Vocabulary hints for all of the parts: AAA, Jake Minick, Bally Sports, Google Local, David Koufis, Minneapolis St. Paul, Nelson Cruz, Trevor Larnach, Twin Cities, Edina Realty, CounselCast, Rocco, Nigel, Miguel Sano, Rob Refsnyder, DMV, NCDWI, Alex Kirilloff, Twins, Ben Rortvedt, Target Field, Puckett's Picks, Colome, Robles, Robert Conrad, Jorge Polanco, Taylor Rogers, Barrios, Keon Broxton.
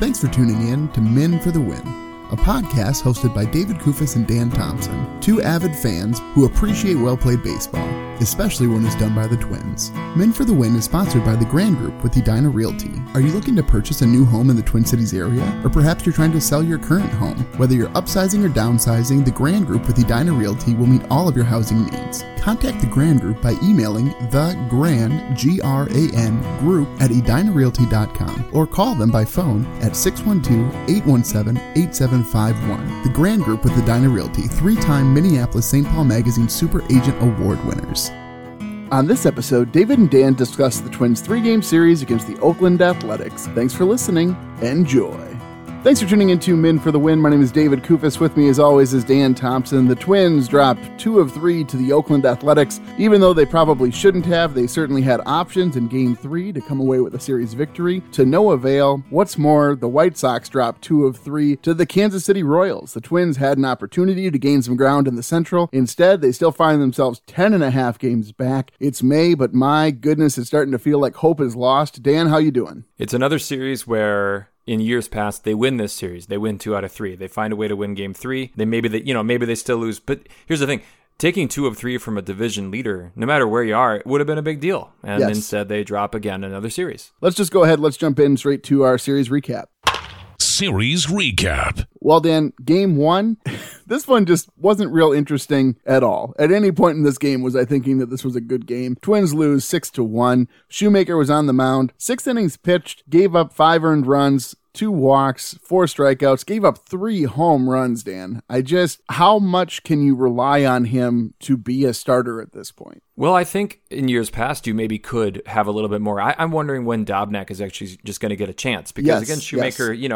Thanks for tuning in to Men for the Win, a podcast hosted by David Koufis and Dan Thompson, two avid fans who appreciate well-played baseball, especially when it's done by the Twins. Men for the Win is sponsored by The Gran Group with Edina Realty. Are you looking to purchase a new home in the Twin Cities area? Or perhaps you're trying to sell your current home? Whether you're upsizing or downsizing, The Gran Group with Edina Realty will meet all of your housing needs. Contact The Gran Group by emailing thegran, G-R-A-N, group at edinarealty.com or call them by phone at 612-817-8751. The Gran Group with Edina Realty, three-time Minneapolis St. Paul Magazine Super Agent Award winners. On this episode, David and Dan discuss the Twins' three-game series against the Oakland Athletics. Thanks for listening. Enjoy. Thanks for tuning in to Men for the Win. My name is David Koufis. With me, as always, is Dan Thompson. The Twins dropped 2 of 3 to the Oakland Athletics. Even though they probably shouldn't have, they certainly had options in Game 3 to come away with a series victory. To no avail. What's more, the White Sox dropped 2 of 3 to the Kansas City Royals. The Twins had an opportunity to gain some ground in the Central. Instead, they still find themselves 10.5 games back. It's May, but my goodness, it's starting to feel like hope is lost. Dan, how you doing? It's another series where in years past, they win this series. They win 2 out of 3. They find a way to win Game 3. Maybe they still lose. But here's the thing: taking 2 of 3 from a division leader, no matter where you are, it would have been a big deal. And yes, Instead, they drop again another series. Let's just go ahead. Let's jump in straight to our series recap. Series recap. Well, Dan, Game 1. This one just wasn't real interesting at all. At any point in this game was I thinking that this was a good game. Twins lose 6-1. Shoemaker was on the mound. 6 innings pitched, gave up 5 earned runs, 2 walks, 4 strikeouts, gave up 3 home runs, Dan. How much can you rely on him to be a starter at this point? Well, I think in years past, you maybe could have a little bit more. I'm wondering when Dobnak is actually just going to get a chance. Because against Shoemaker, he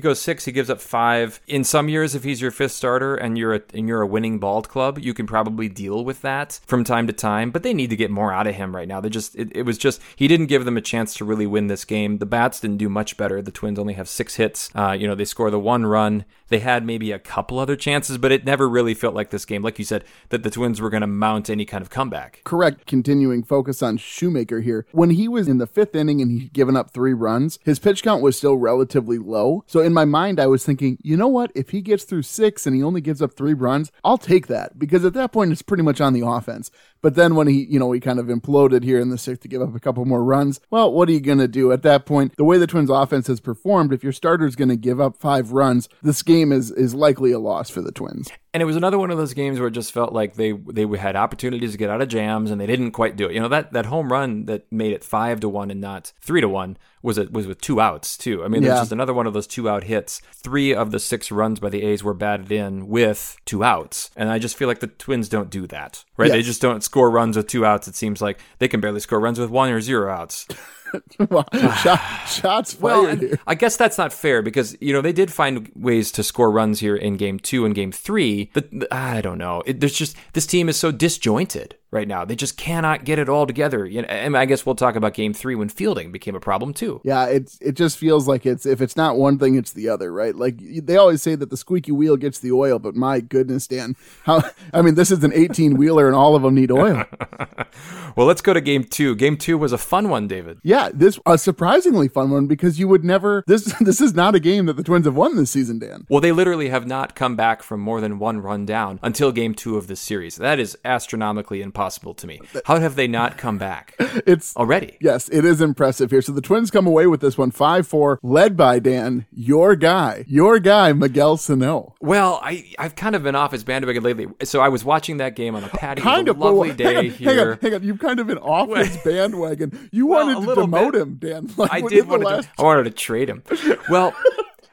goes 6, he gives up 5. In some years, if he's your 5th starter and you're a winning balled club, you can probably deal with that from time to time. But they need to get more out of him right now. He didn't give them a chance to really win this game. The bats didn't do much better. The Twins only have 6 hits. They score the 1 run. They had maybe a couple other chances, but it never really felt like this game, like you said, that the Twins were going to mount any kind of comeback. Correct. Continuing focus on Shoemaker here. When he was in the 5th inning and he'd given up 3 runs, his pitch count was still relatively low. So in my mind, I was thinking, you know what? If he gets through 6 and he only gives up 3 runs, I'll take that, because at that point, it's pretty much on the offense. But then when he kind of imploded here in the 6th to give up a couple more runs, well, what are you going to do at that point? The way the Twins offense has performed, if your starter's going to give up 5 runs, this game is likely a loss for the Twins. And it was another one of those games where it just felt like they had opportunities to get out of jams and they didn't quite do it. That home run that made it 5-1 and not 3-1 was with 2 outs too. There's just another one of those 2 out hits. 3 of the 6 runs by the A's were batted in with 2 outs. And I just feel like the Twins don't do that, right? Yes. They just don't score runs with 2 outs. It seems like they can barely score runs with 1 or 0 outs. Shots fired here. I guess that's not fair because, they did find ways to score runs here in Game 2 and Game 3, but I don't know. This team is so disjointed right now. They just cannot get it all together. And I guess we'll talk about Game 3 when fielding became a problem too. Yeah, it just feels like if it's not one thing, it's the other, right? Like they always say that the squeaky wheel gets the oil, but my goodness, Dan, this is an 18-wheeler and all of them need oil. Well, let's go to Game 2. Game 2 was a fun one, David. Yeah, this a surprisingly fun one because you would never. This is not a game that the Twins have won this season, Dan. Well, they literally have not come back from more than 1 run down until Game 2 of this series. That is astronomically impossible to me. How have they not come back? It's already. Yes, it is impressive here. So the Twins come away with this one 5-4, led by Dan, your guy Miguel Sano. Well, I've kind of been off his bandwagon lately. So I was watching that game on a patio. Hang on. You've kind of been off his bandwagon. You wanted to demote him, Dan. I wanted to trade him. Well,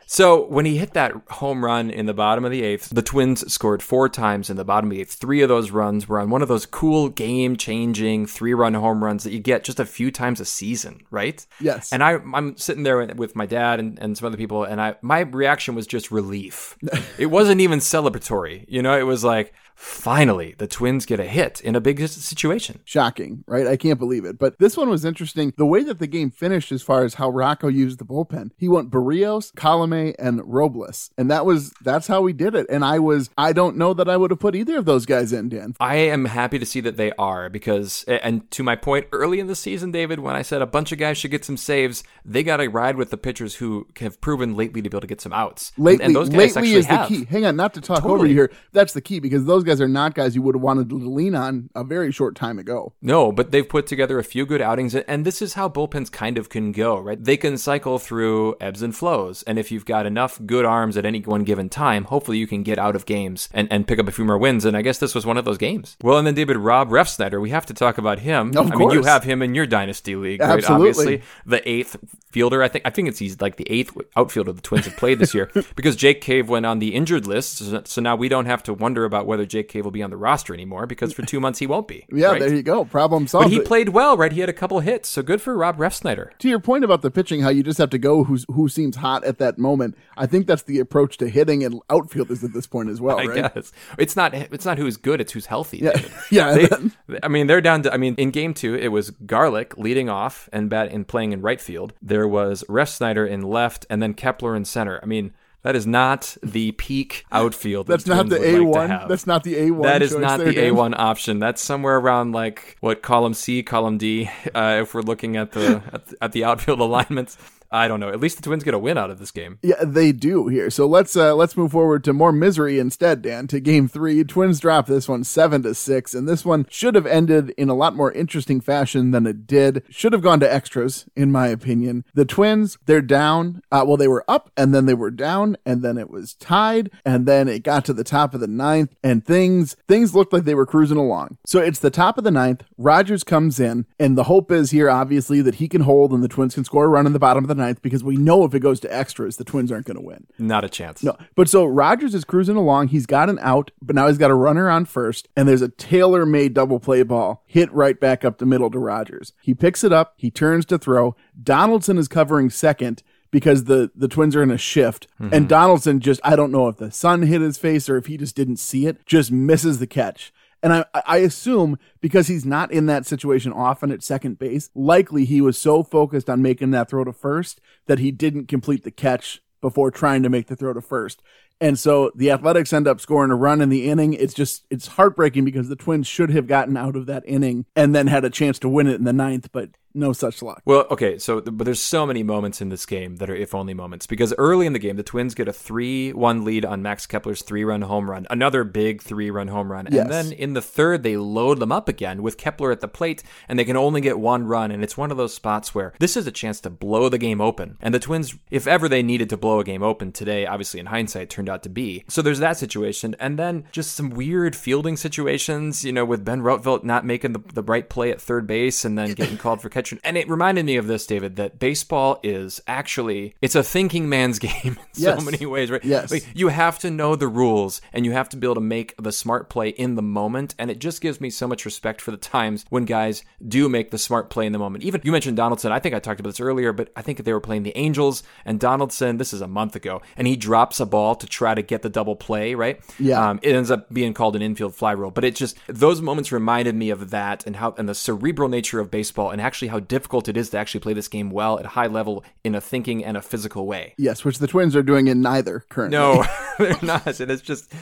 so when he hit that home run in the bottom of the 8th, the Twins scored 4 times in the bottom of the 8th. 3 of those runs were on one of those cool game-changing 3-run home runs that you get just a few times a season, right? Yes. And I'm sitting there with my dad and some other people, and my reaction was just relief. It wasn't even celebratory. It was like, finally, the Twins get a hit in a big situation. Shocking, right? I can't believe it. But this one was interesting. The way that the game finished as far as how Rocco used the bullpen, he went Barrios, Colome, and Robles. And that's how we did it. And I don't know that I would have put either of those guys in, Dan. I am happy to see that they are because, and to my point early in the season, David, when I said a bunch of guys should get some saves, they got to ride with the pitchers who have proven lately to be able to get some outs. And those guys lately is the key. Hang on, not to talk over you here. That's the key because those guys are not guys you would have wanted to lean on a very short time ago. No, but they've put together a few good outings, and this is how bullpens kind of can go, right? They can cycle through ebbs and flows, and if you've got enough good arms at any one given time, hopefully you can get out of games and pick up a few more wins, and I guess this was one of those games. Well, and then David, Rob Refsnyder, we have to talk about him. Of course. You have him in your dynasty league, right? Absolutely. Obviously. The eighth fielder, I think he's like the eighth outfielder the Twins have played this year because Jake Cave went on the injured list, so now we don't have to wonder about whether Jake Cave will be on the roster anymore because for 2 months he won't be. Yeah, right? There you go. Problem solved. But he played well, right? He had a couple hits, so good for Rob Refsnyder. To your point about the pitching, how you just have to go who seems hot at that moment, I think that's the approach to hitting and outfielders at this point as well, right? I guess. It's not who's good, it's who's healthy. Yeah, yeah. They're down to, in game 2, it was Garlick leading off and playing in right field. There was Refsnyder in left and then Kepler in center. That is not the peak outfield. That's not the A1. That's not the A1. That is not the A1 option. That's somewhere around column C, column D. If we're looking at the at the outfield alignments. I don't know. At least the Twins get a win out of this game. Yeah, they do here. So let's move forward to more misery instead, Dan, to game 3. Twins drop this one 7-6, and this one should have ended in a lot more interesting fashion than it did. Should have gone to extras, in my opinion. The Twins, they're down. They were up, and then they were down, and then it was tied, and then it got to the top of the 9th, and things looked like they were cruising along. So it's the top of the 9th. Rogers comes in, and the hope is here, obviously, that he can hold and the Twins can score a run in the bottom of the ninth, because we know if it goes to extras, the Twins aren't going to win. Not a chance. No. But so Rogers is cruising along. He's got an out, but now he's got a runner on first, and there's a tailor-made double play ball hit right back up the middle to Rogers. He picks it up. He turns to throw. Donaldson is covering second, because the Twins are in a shift, and Donaldson just, I don't know if the sun hit his face or if he just didn't see it, just misses the catch. And I assume because he's not in that situation often at second base, likely he was so focused on making that throw to first that he didn't complete the catch before trying to make the throw to first. And so the Athletics end up scoring a run in the inning. It's heartbreaking because the Twins should have gotten out of that inning and then had a chance to win it in the 9th, but no such luck. Well, okay, but there's so many moments in this game that are if-only moments, because early in the game, the Twins get a 3-1 lead on Max Kepler's 3-run home run, another big 3-run home run. Yes. And then in the 3rd, they load them up again with Kepler at the plate, and they can only get one run, and it's one of those spots where this is a chance to blow the game open. And the Twins, if ever they needed to blow a game open today, obviously in hindsight, turned out to be. So there's that situation, and then just some weird fielding situations, with Ben Rortvedt not making the right play at third base and then getting called for catch. And it reminded me of this, David, that baseball is actually, it's a thinking man's game in so many ways, right? Yes. You have to know the rules and you have to be able to make the smart play in the moment. And it just gives me so much respect for the times when guys do make the smart play in the moment. Even you mentioned Donaldson. I think I talked about this earlier, but I think they were playing the Angels and Donaldson, this is a month ago, and he drops a ball to try to get the double play, right? Yeah. It ends up being called an infield fly rule, but it just, those moments reminded me of that and the cerebral nature of baseball and actually how difficult it is to actually play this game well at a high level in a thinking and a physical way. Yes, which the Twins are doing in neither currently. No, they're not. And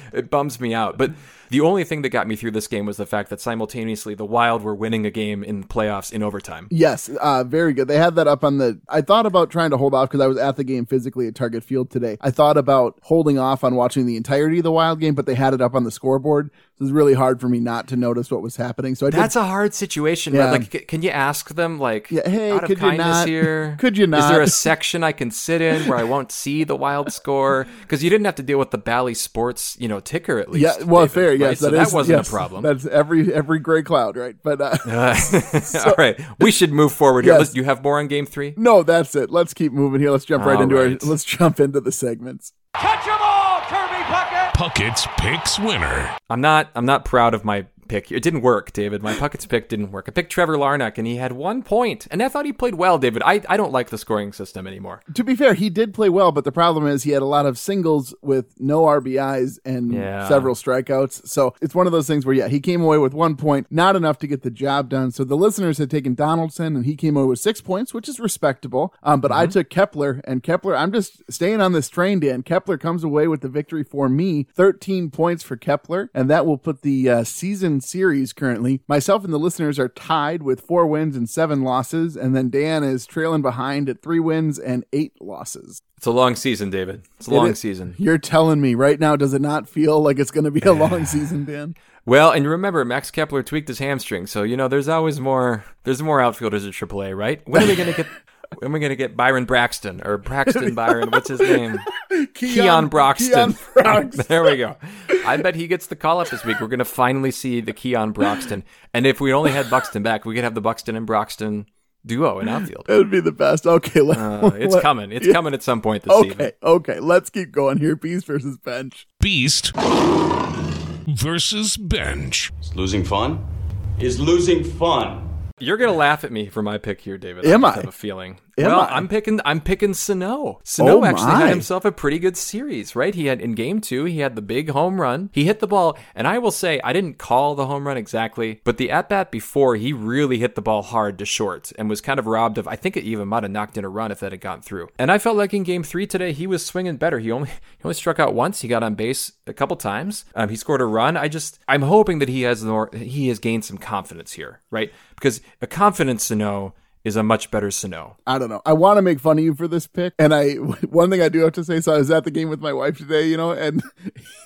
it bums me out. But the only thing that got me through this game was the fact that simultaneously the Wild were winning a game in the playoffs in overtime. Yes, very good. They had that up on the... I thought about trying to hold off because I was at the game physically at Target Field today. I thought about holding off on watching the entirety of the Wild game, but they had it up on the scoreboard. So it was really hard for me not to notice what was happening. So that's a hard situation. Yeah. Right? Can you ask them, hey, out of kindness here, could you not? Is there a section I can sit in where I won't see the Wild score? Because you didn't have to deal with the Bally Sports, ticker at least. Yeah, well, David, fair. Right? Yes, so that wasn't a problem. That's every gray cloud, right? But all right, we should move forward here. Yes. You have more on game 3? No, that's it. Let's keep moving here. Let's jump Let's jump into the segments. Catch 'em all, Kirby Puckett. Puckett's Picks winner. I'm not proud of my pick. It didn't work, David. My Puckett's pick didn't work. I picked Trevor Larnach, and he had 1 point. And I thought he played well, David. I don't like the scoring system anymore. To be fair, he did play well, but the problem is he had a lot of singles with no RBIs and several strikeouts. So it's one of those things where, he came away with 1 point, not enough to get the job done. So the listeners had taken Donaldson, and he came away with 6 points, which is respectable. But I took Kepler, and Kepler, I'm just staying on this train, Dan. Kepler comes away with the victory for me, 13 points for Kepler, and that will put the season series currently. Myself and the listeners are tied with 4 wins and 7 losses, and then Dan is trailing behind at 3 wins and 8 losses. It's a long season, David. It's a long season. You're telling me right now, does it not feel like it's going to be a long season, Dan? Well, and remember, Max Kepler tweaked his hamstring, so there's always more. There's more outfielders at AAA, right? When are we going to get? When are we going to get Byron Braxton or Braxton Byron? What's his name? Keon Broxton. Keon Broxton. There we go. I bet he gets the call-up this week. We're going to finally see the Keon Broxton. And if we only had Buxton back, we could have the Buxton and Broxton duo in outfield. It would be the best. Okay. It's coming. It's coming at some point this season. Okay. Let's keep going here. Beast versus bench. Beast versus bench. Is losing fun? Is losing fun? You're going to laugh at me for my pick here, David. I have a feeling. I'm picking Sano. Sano had himself a pretty good series, right? He had in game 2, he had the big home run. He hit the ball, and I will say I didn't call the home run exactly, but the at bat before, he really hit the ball hard to short and was kind of robbed of. I think it even might have knocked in a run if that had gone through. And I felt like in game 3 today, he was swinging better. He only struck out once. He got on base a couple times. He scored a run. I'm hoping that he has gained some confidence here, right? Because a confident Sano is a much better Sano. I don't know. I want to make fun of you for this pick. And one thing I do have to say, so I was at the game with my wife today,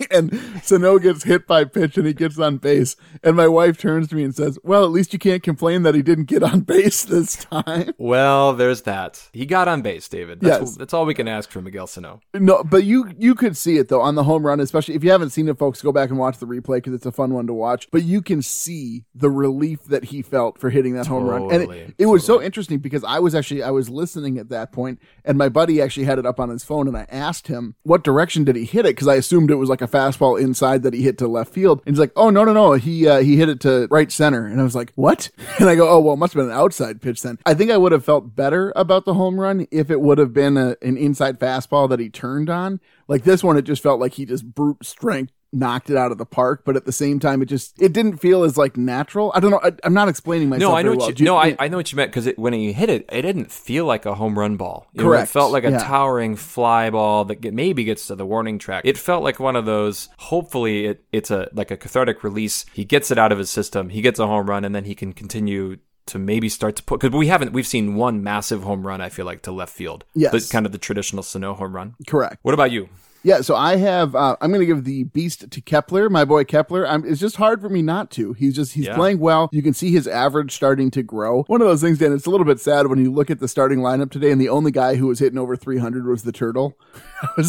and Sano gets hit by pitch and he gets on base. And my wife turns to me and says, well, at least you can't complain that he didn't get on base this time. Well, there's that. He got on base, David. That's all we can ask for Miguel Sano. No, but you could see it though on the home run, especially if you haven't seen it, folks, go back and watch the replay because it's a fun one to watch. But you can see the relief that he felt for hitting that home run. And it was so interesting because I was listening at that point, and my buddy actually had it up on his phone, and I asked him what direction did he hit it, because I assumed it was like a fastball inside that he hit to left field, and he's like, oh no, he hit it to right center. And I was like, what? And I go, oh well, it must have been an outside pitch then. I think I would have felt better about the home run if it would have been an inside fastball that he turned on. Like this one, it just felt like he just brute strength knocked it out of the park, but at the same time it didn't feel as like natural. I don't know, I'm not explaining myself. I know what you meant, because when he hit it, it didn't feel like a home run ball. Correct. It felt like a towering fly ball that maybe gets to the warning track. It felt like one of those, hopefully it's a like a cathartic release. He gets it out of his system, he gets a home run, and then he can continue to maybe start to put, because we've seen one massive home run, I feel like, to left field. Yes, but kind of the traditional Sano home run. Correct. What about you? Yeah, so I have, I'm going to give the beast to Kepler, my boy Kepler. It's just hard for me not to. He's playing well. You can see his average starting to grow. One of those things, Dan, it's a little bit sad when you look at the starting lineup today, and the only guy who was hitting over 300 was the Turtle.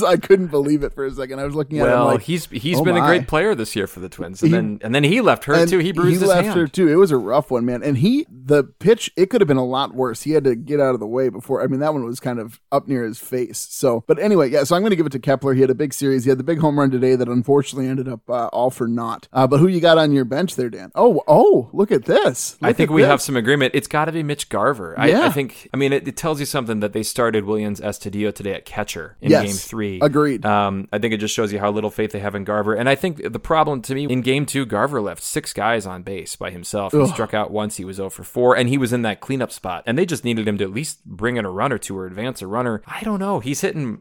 I couldn't believe it for a second. I was looking at him like, he's been a great player this year for the Twins. And then he left her too. He bruised his hand. He left her too. It was a rough one, man. And the pitch, it could have been a lot worse. He had to get out of the way before. I mean, that one was kind of up near his face. So, but anyway, so I'm going to give it to Kepler. He had a big series. He had the big home run today that unfortunately ended up all for naught. But who you got on your bench there, Dan? Oh, look at this. I think we have some agreement. It's got to be Mitch Garver. Yeah. I think, it tells you something that they started Williams Estadio today at catcher in game 3. Agreed. I think it just shows you how little faith they have in Garver. And I think the problem to me, in game 2, Garver left 6 guys on base by himself. He struck out once. He was 0 for 4. And he was in that cleanup spot. And they just needed him to at least bring in a run or two or advance a runner. I don't know. He's hitting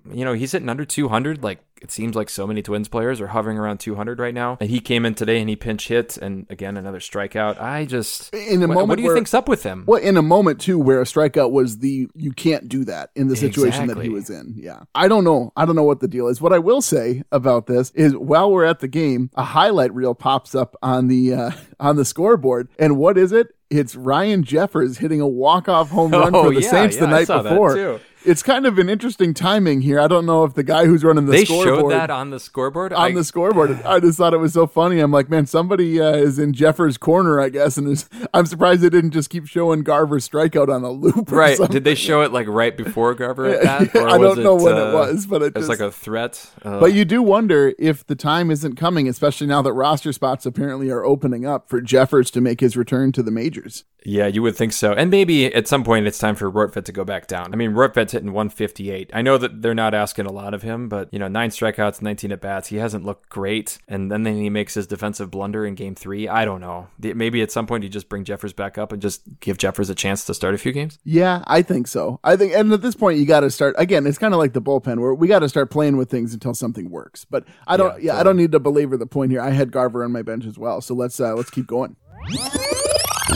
under 200. Like, it seems like so many Twins players are hovering around 200 right now. And he came in today and he pinch hit, and again, another strikeout. What do you think's up with him? Well, in a moment too, where a strikeout was you can't do that in the situation that he was in. Yeah. I don't know what the deal is. What I will say about this is, while we're at the game, a highlight reel pops up on the scoreboard. And what is it? It's Ryan Jeffers hitting a walk-off home run for the Saints the night before. it's kind of an interesting timing here. I don't know if the guy who's running the scoreboard. They showed that on the scoreboard? On the scoreboard. I just thought it was so funny. I'm like, man, somebody is in Jeffers' corner, I guess, and I'm surprised they didn't just keep showing Garver's strikeout on a loop. Right. Something. Did they show it like right before Garver at that? Or I don't know when it was, but it's like a threat. But you do wonder if the time isn't coming, especially now that roster spots apparently are opening up for Jeffers to make his return to the majors. Yeah, you would think so. And maybe at some point it's time for Rortvedt to go back down. I mean, Rortvedt's hitting 158. I know that they're not asking a lot of him, but, you know, 9 strikeouts, 19 at-bats. He hasn't looked great. And then he makes his defensive blunder in Game 3. I don't know. Maybe at some point you just bring Jeffers back up and just give Jeffers a chance to start a few games? Yeah, I think so. And at this point, you got to start. Again, it's kind of like the bullpen where we got to start playing with things until something works. But I don't need to belabor the point here. I had Garver on my bench as well. So let's keep going.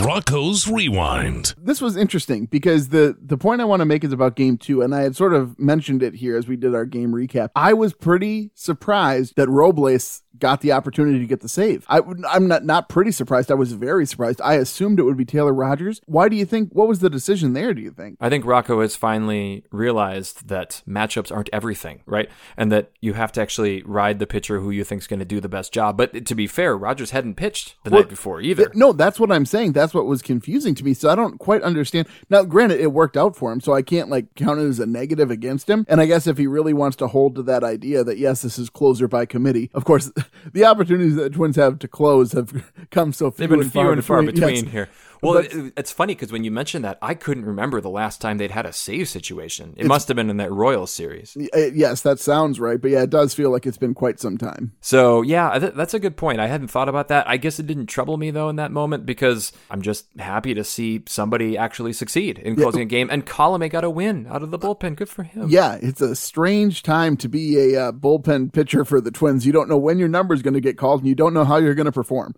Rocco's Rewind. This was interesting because the point I want to make is about Game 2, and I had sort of mentioned it here as we did our game recap. I was pretty surprised that Robles got the opportunity to get the save. I'm not pretty surprised. I was very surprised. I assumed it would be Taylor Rogers. What was the decision there, do you think? I think Rocco has finally realized that matchups aren't everything, right? And that you have to actually ride the pitcher who you think is going to do the best job. But to be fair, Rogers hadn't pitched the night before either. No, that's what I'm saying. That's what was confusing to me. So I don't quite understand. Now, granted, it worked out for him, so I can't count it as a negative against him. And I guess if he really wants to hold to that idea that, yes, this is closer by committee, of course, the opportunities that the Twins have to close have come so few and far between here. Well, it's funny because when you mentioned that, I couldn't remember the last time they'd had a save situation. It must have been in that Royals series. Yes, that sounds right. But yeah, it does feel like it's been quite some time. So yeah, that's a good point. I hadn't thought about that. I guess it didn't trouble me though in that moment because I'm just happy to see somebody actually succeed in closing a game. And Colome got a win out of the bullpen. Good for him. Yeah, it's a strange time to be a bullpen pitcher for the Twins. You don't know when your number's going to get called and you don't know how you're going to perform.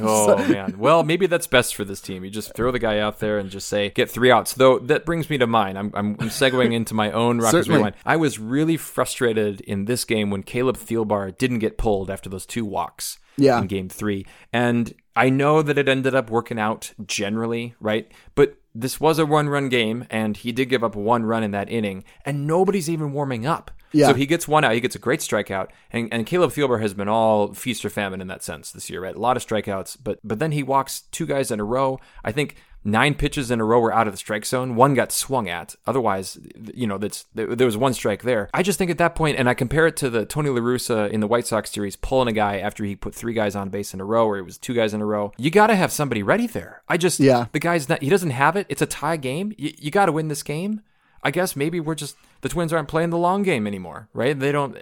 Oh, man. Well, maybe that's best for this team. You just throw the guy out there and just say, get 3 outs. Though that brings me to mine. I'm segueing into my own Rocco's Rewind. I was really frustrated in this game when Caleb Thielbar didn't get pulled after those 2 walks in Game 3. And I know that it ended up working out generally, right? But this was a 1-run game, and he did give up 1 run in that inning, and nobody's even warming up. Yeah. So he gets 1 out. He gets a great strikeout. And Caleb Thielbar has been all feast or famine in that sense this year, right? A lot of strikeouts. But then he walks 2 guys in a row. I think 9 pitches in a row were out of the strike zone. 1 got swung at. Otherwise, you know, there was 1 strike there. I just think at that point, and I compare it to the Tony La Russa in the White Sox series pulling a guy after he put 3 guys on base in a row, or it was 2 guys in a row. You got to have somebody ready there. The guy's not, he doesn't have it. It's a tie game. You got to win this game. I guess maybe the Twins aren't playing the long game anymore, right? They don't.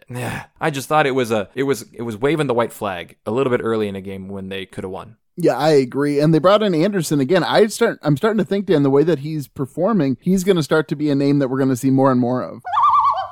I just thought it was waving the white flag a little bit early in a game when they could have won. Yeah, I agree. And they brought in Anderson again. I'm starting to think, Dan, the way that he's performing, he's going to start to be a name that we're going to see more and more of.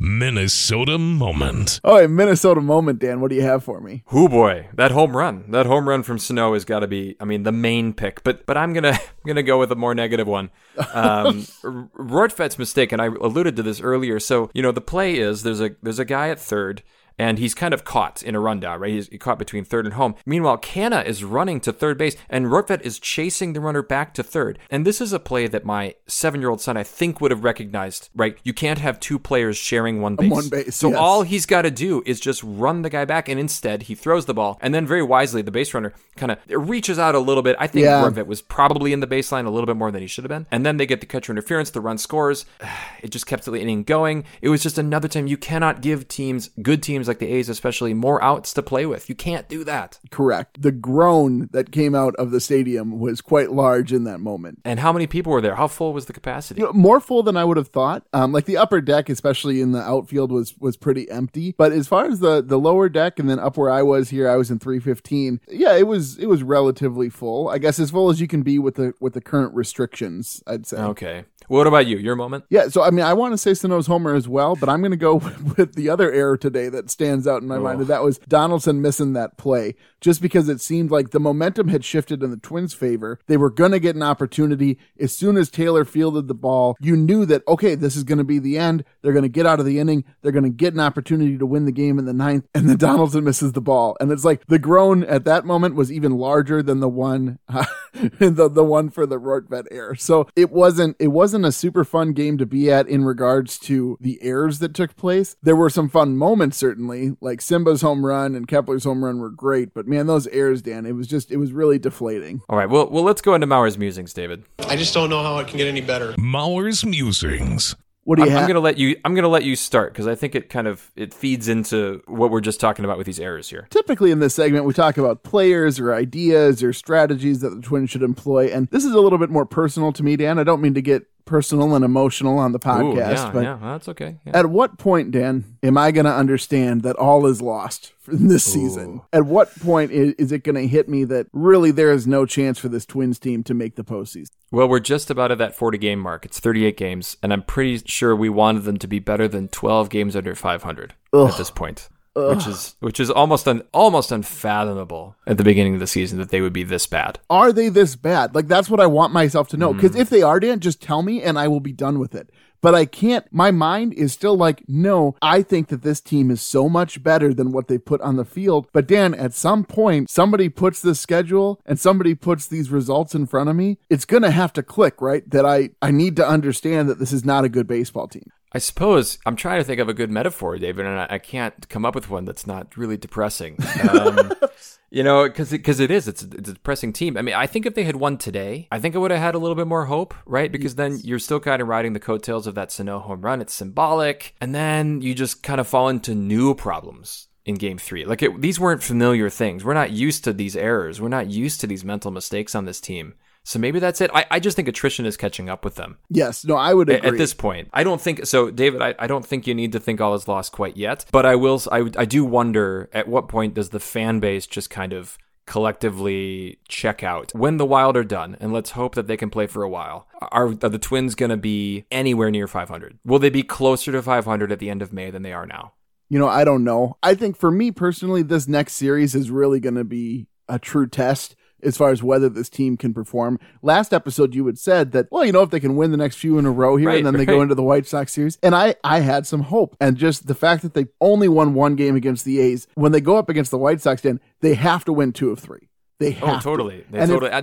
Minnesota moment. Oh, a Minnesota moment, Dan. What do you have for me? Oh boy, that home run from Sano has got to be, I mean, the main pick. But I'm gonna go with a more negative one. Rortvedt's mistake, and I alluded to this earlier. So you know, the play is there's a guy at third. And he's kind of caught in a rundown, right? He's caught between third and home. Meanwhile, Canna is running to third base, and Rortvedt is chasing the runner back to third. And this is a play that my 7-year-old son, I think, would have recognized, right? You can't have 2 players sharing one base. So yes. All he's got to do is just run the guy back, and instead, he throws the ball. And then very wisely, the base runner kind of reaches out a little bit. I think Rortvedt was probably in the baseline a little bit more than he should have been. And then they get the catcher interference. The run scores. It just kept the inning going. It was just another time. You cannot give good teams like the A's especially, more outs to play with. You can't do that. Correct. The groan that came out of the stadium was quite large in that moment. And how many people were there? How full was the capacity? You know, more full than I would have thought. Like the upper deck, especially in the outfield, was pretty empty. But as far as the lower deck and then up where I was here, I was in 315. Yeah, it was relatively full. I guess as full as you can be with the current restrictions, I'd say. Okay. What about you? Your moment? Yeah, so I mean, I want to say Sano's homer as well, but I'm going to go with the other error today that stands out in my mind, and that was Donaldson missing that play, just because it seemed like the momentum had shifted in the Twins' favor. They were going to get an opportunity. As soon as Taylor fielded the ball, you knew that, okay, this is going to be the end. They're going to get out of the inning. They're going to get an opportunity to win the game in the ninth, and then Donaldson misses the ball. And it's like the groan at that moment was even larger than the one for the Rortvedt error. So it wasn't wasn't a super fun game to be at in regards to the errors that took place. There were some fun moments, certainly, like Simba's home run and Kepler's home run were great, but man, those errors, Dan, it was really deflating. All right, well, let's go into Maurer's musings, David. I just don't know how it can get any better. Maurer's musings. What do you have? I'm gonna let you start because I think it feeds into what we're just talking about with these errors here. Typically in this segment, we talk about players or ideas or strategies that the Twins should employ, and this is a little bit more personal to me, Dan. I don't mean to get personal and emotional on the podcast. Ooh, but that's okay. Yeah. At what point, Dan, am I going to understand that all is lost in this season? At what point is it going to hit me that really there is no chance for this Twins team to make the postseason? Well, we're just about at that 40-game mark. It's 38 games, and I'm pretty sure we wanted them to be better than 12 games under 500 at this point. Which is almost unfathomable at the beginning of the season that they would be this bad. Are they this bad? Like, that's what I want myself to know. Because if they are, Dan, just tell me and I will be done with it. But I can't. My mind is still like, no, I think that this team is so much better than what they put on the field. But Dan, at some point, somebody puts this schedule and somebody puts these results in front of me. It's going to have to click, right? That I need to understand that this is not a good baseball team. I suppose I'm trying to think of a good metaphor, David, and I can't come up with one that's not really depressing. You know, because it is. It's a depressing team. I mean, I think if they had won today, I think I would have had a little bit more hope, right? Because then you're still kind of riding the coattails of that Sano home run. It's symbolic. And then you just kind of fall into new problems in game three. Like, these weren't familiar things. We're not used to these errors. We're not used to these mental mistakes on this team. So maybe that's it. I just think attrition is catching up with them. Yes. No, I would agree. At this point. I don't think so, David. I don't think you need to think all is lost quite yet. But I will. I do wonder at what point does the fan base just kind of collectively check out when the Wild are done, and let's hope that they can play for a while. Are the Twins going to be anywhere near 500? Will they be closer to 500 at the end of May than they are now? You know, I don't know. I think for me personally, this next series is really going to be a true test as far as whether this team can perform. Last episode, you had said that, well, you know, if they can win the next few in a row here, and then they go into the White Sox series. And I had some hope. And just the fact that they only won one game against the A's, when they go up against the White Sox, then they have to win 2 of 3. They have totally. To.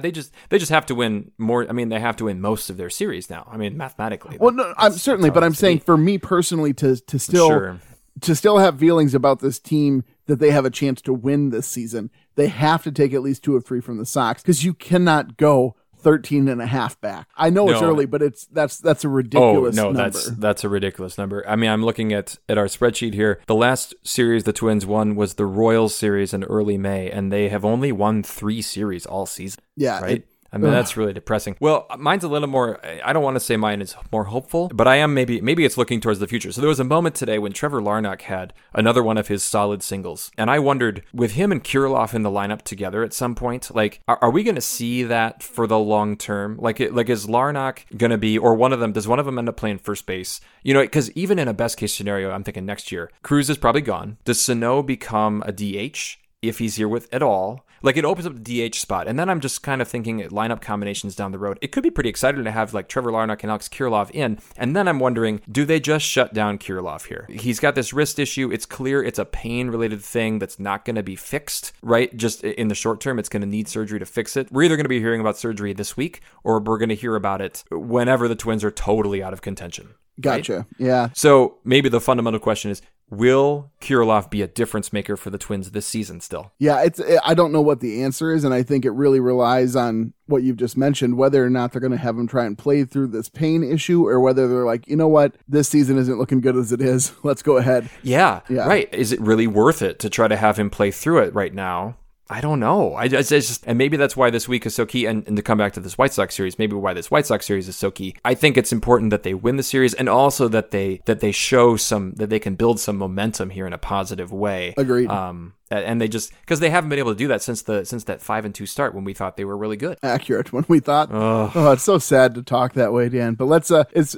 They just have to win more. I mean, they have to win most of their series now. I mean, mathematically. Well, no, I'm certainly, but I'm saying for me personally to still... Sure. To still have feelings about this team that they have a chance to win this season, they have to take at least 2 of 3 from the Sox because you cannot go 13.5 back. I know it's early, but that's a ridiculous number. That's a ridiculous number. I mean, I'm looking at our spreadsheet here. The last series the Twins won was the Royals series in early May, and they have only won 3 series all season. Yeah. Right? I mean, that's really depressing. Well, mine's a little more, I don't want to say mine is more hopeful, but I am maybe it's looking towards the future. So there was a moment today when Trevor Larnach had another one of his solid singles. And I wondered, with him and Kirilloff in the lineup together at some point, like, are we going to see that for the long term? Like is Larnach going to be, or one of them, does one of them end up playing first base? You know, because even in a best case scenario, I'm thinking next year, Cruz is probably gone. Does Sano become a DH if he's here with at all? Like, it opens up the DH spot. And then I'm just kind of thinking lineup combinations down the road. It could be pretty exciting to have, like, Trevor Larnach and Alex Kirilloff in. And then I'm wondering, do they just shut down Kirilloff here? He's got this wrist issue. It's clear it's a pain-related thing that's not going to be fixed, right? Just in the short term, it's going to need surgery to fix it. We're either going to be hearing about surgery this week, or we're going to hear about it whenever the Twins are totally out of contention. Gotcha. Right? Yeah. So maybe the fundamental question is, will Kirilloff be a difference maker for the Twins this season still? Yeah, I don't know what the answer is, and I think it really relies on what you've just mentioned, whether or not they're going to have him try and play through this pain issue, or whether they're like, you know what, this season isn't looking good as it is. Let's go ahead. Yeah, right. Is it really worth it to try to have him play through it right now? I don't know. And maybe that's why this week is so key. And to come back to this White Sox series, maybe why this White Sox series is so key. I think it's important that they win the series, and also that they show that they can build some momentum here in a positive way. Agreed. And they just, because they haven't been able to do that since that 5-2 start when we thought they were really good. Accurate when we thought. Oh, it's so sad to talk that way, Dan. But let's.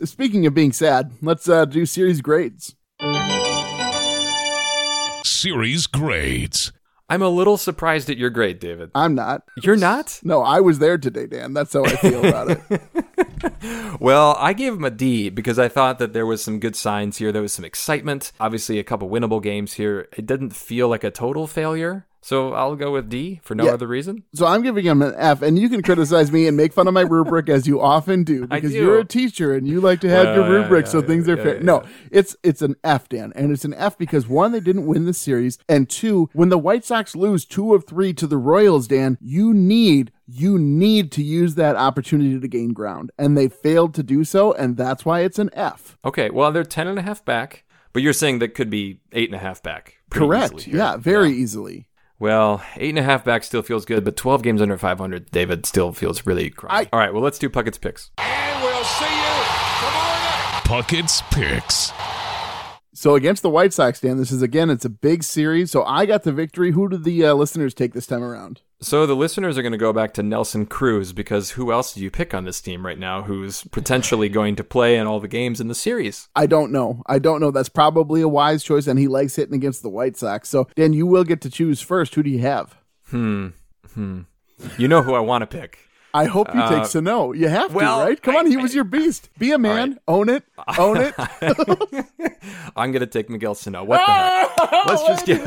Speaking of being sad, let's do series grades. Series grades. I'm a little surprised at your grade, David. I'm not. You're not? No, I was there today, Dan. That's how I feel about it. Well, I gave him a D because I thought that there was some good signs here. There was some excitement. Obviously, a couple winnable games here. It didn't feel like a total failure. So I'll go with D for no other reason. So I'm giving him an F, and you can criticize me and make fun of my rubric as you often do, because you're a teacher and you like to have your rubric things are fair. No, it's an F, Dan, and it's an F because one, they didn't win the series, and two, when the White Sox lose 2 of 3 to the Royals, Dan, you need to use that opportunity to gain ground, and they failed to do so, and that's why it's an F. Okay, well, they're 10.5 back, but you're saying that could be 8.5 back. Correct, yeah, very easily. Well, 8.5 back still feels good, but 12 games under 500, David, still feels really crazy. All right, well, let's do Puckett's Picks. And we'll see you tomorrow night. Puckett's Picks. So against the White Sox, Dan, this is, again, it's a big series. So I got the victory. Who did the listeners take this time around? So the listeners are going to go back to Nelson Cruz, because who else do you pick on this team right now who's potentially going to play in all the games in the series? I don't know. That's probably a wise choice, and he likes hitting against the White Sox. So, Dan, you will get to choose first. Who do you have? You know who I want to pick. I hope you take Sano. You have to, right? Come on, he was your beast. Be a man. Right. Own it. I'm going to take Miguel Sano. What the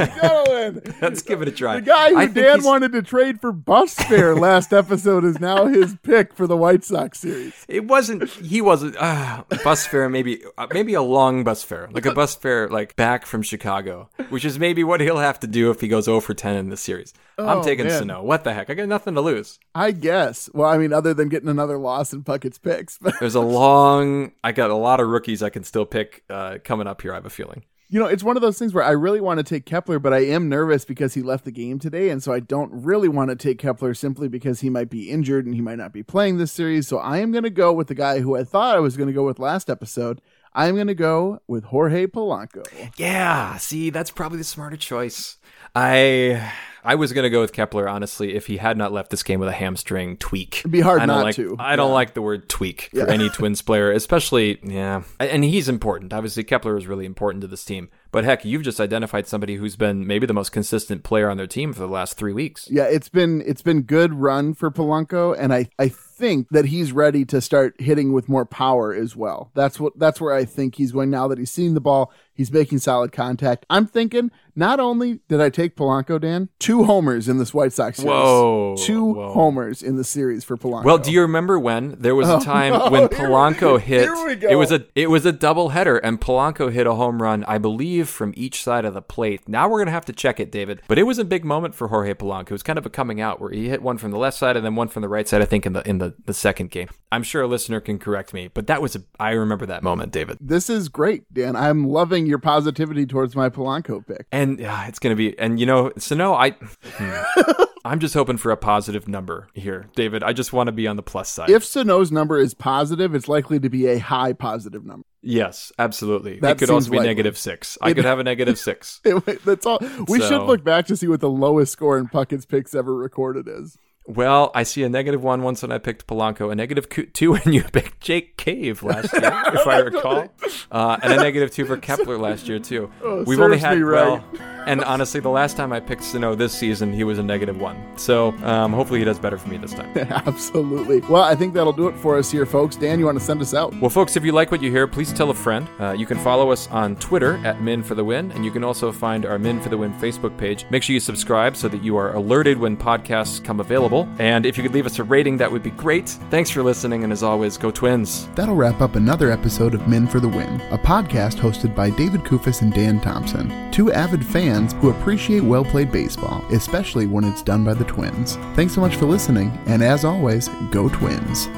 heck? Let's give it a try. The guy who Dan wanted to trade for bus fare last episode is now his pick for the White Sox series. He wasn't bus fare, maybe a long bus fare, like a bus fare like back from Chicago, which is maybe what he'll have to do if he goes 0-10 in this series. I'm taking Sano. What the heck? I got nothing to lose. I guess. Well, I mean, other than getting another loss in Puckett's Picks. I got a lot of rookies I can still pick coming up here, I have a feeling. You know, it's one of those things where I really want to take Kepler, but I am nervous because he left the game today, and so I don't really want to take Kepler simply because he might be injured and he might not be playing this series. So I am going to go with the guy who I thought I was going to go with last episode. I'm going to go with Jorge Polanco. Yeah, see, that's probably the smarter choice. I was going to go with Kepler, honestly, if he had not left this game with a hamstring tweak. It'd be hard not to. I don't like the word tweak for any Twins player, especially, and he's important. Obviously, Kepler is really important to this team. But heck, you've just identified somebody who's been maybe the most consistent player on their team for the last 3 weeks. Yeah, it's been good run for Polanco, and I think that he's ready to start hitting with more power as well. That's where I think he's going now that he's seen the ball. He's making solid contact. I'm thinking not only did I take Polanco, Dan, 2 homers in this White Sox series. Whoa. Homers in the series for Polanco. Well, do you remember when there was a time when Polanco hit? Here we go. It was a doubleheader, and Polanco hit a home run, I believe, from each side of the plate. Now we're going to have to check it, David. But it was a big moment for Jorge Polanco. It was kind of a coming out where he hit one from the left side and then one from the right side, I think, in the second game. I'm sure a listener can correct me, but I remember that moment, David. This is great, Dan. I'm loving your positivity towards my Polanco pick, and it's gonna be, and you know, Sano, I'm just hoping for a positive number here, David. I just want to be on the plus side. If Sano's number is positive, it's likely to be a high positive number. Yes, absolutely. That it could also be likely. -6. I could have a -6. That's all. We should look back to see what the lowest score in Puckett's Picks ever recorded is. Well, I see a -1 once when I picked Polanco, a -2 when you picked Jake Cave last year, if I recall, and a -2 for Kepler last year, too. Oh, we've only had, and honestly, the last time I picked Sano this season, he was a -1. So hopefully he does better for me this time. Absolutely. Well, I think that'll do it for us here, folks. Dan, you want to send us out? Well, folks, if you like what you hear, please tell a friend. You can follow us on Twitter at Min for the Win, and you can also find our Min for the Win Facebook page. Make sure you subscribe so that you are alerted when podcasts come available. And if you could leave us a rating, that would be great. Thanks for listening, and as always, go Twins. That'll wrap up another episode of Men for the Win, a podcast hosted by David Koufis and Dan Thompson, 2 avid fans who appreciate well-played baseball, especially when it's done by the Twins. Thanks so much for listening, and as always, go Twins.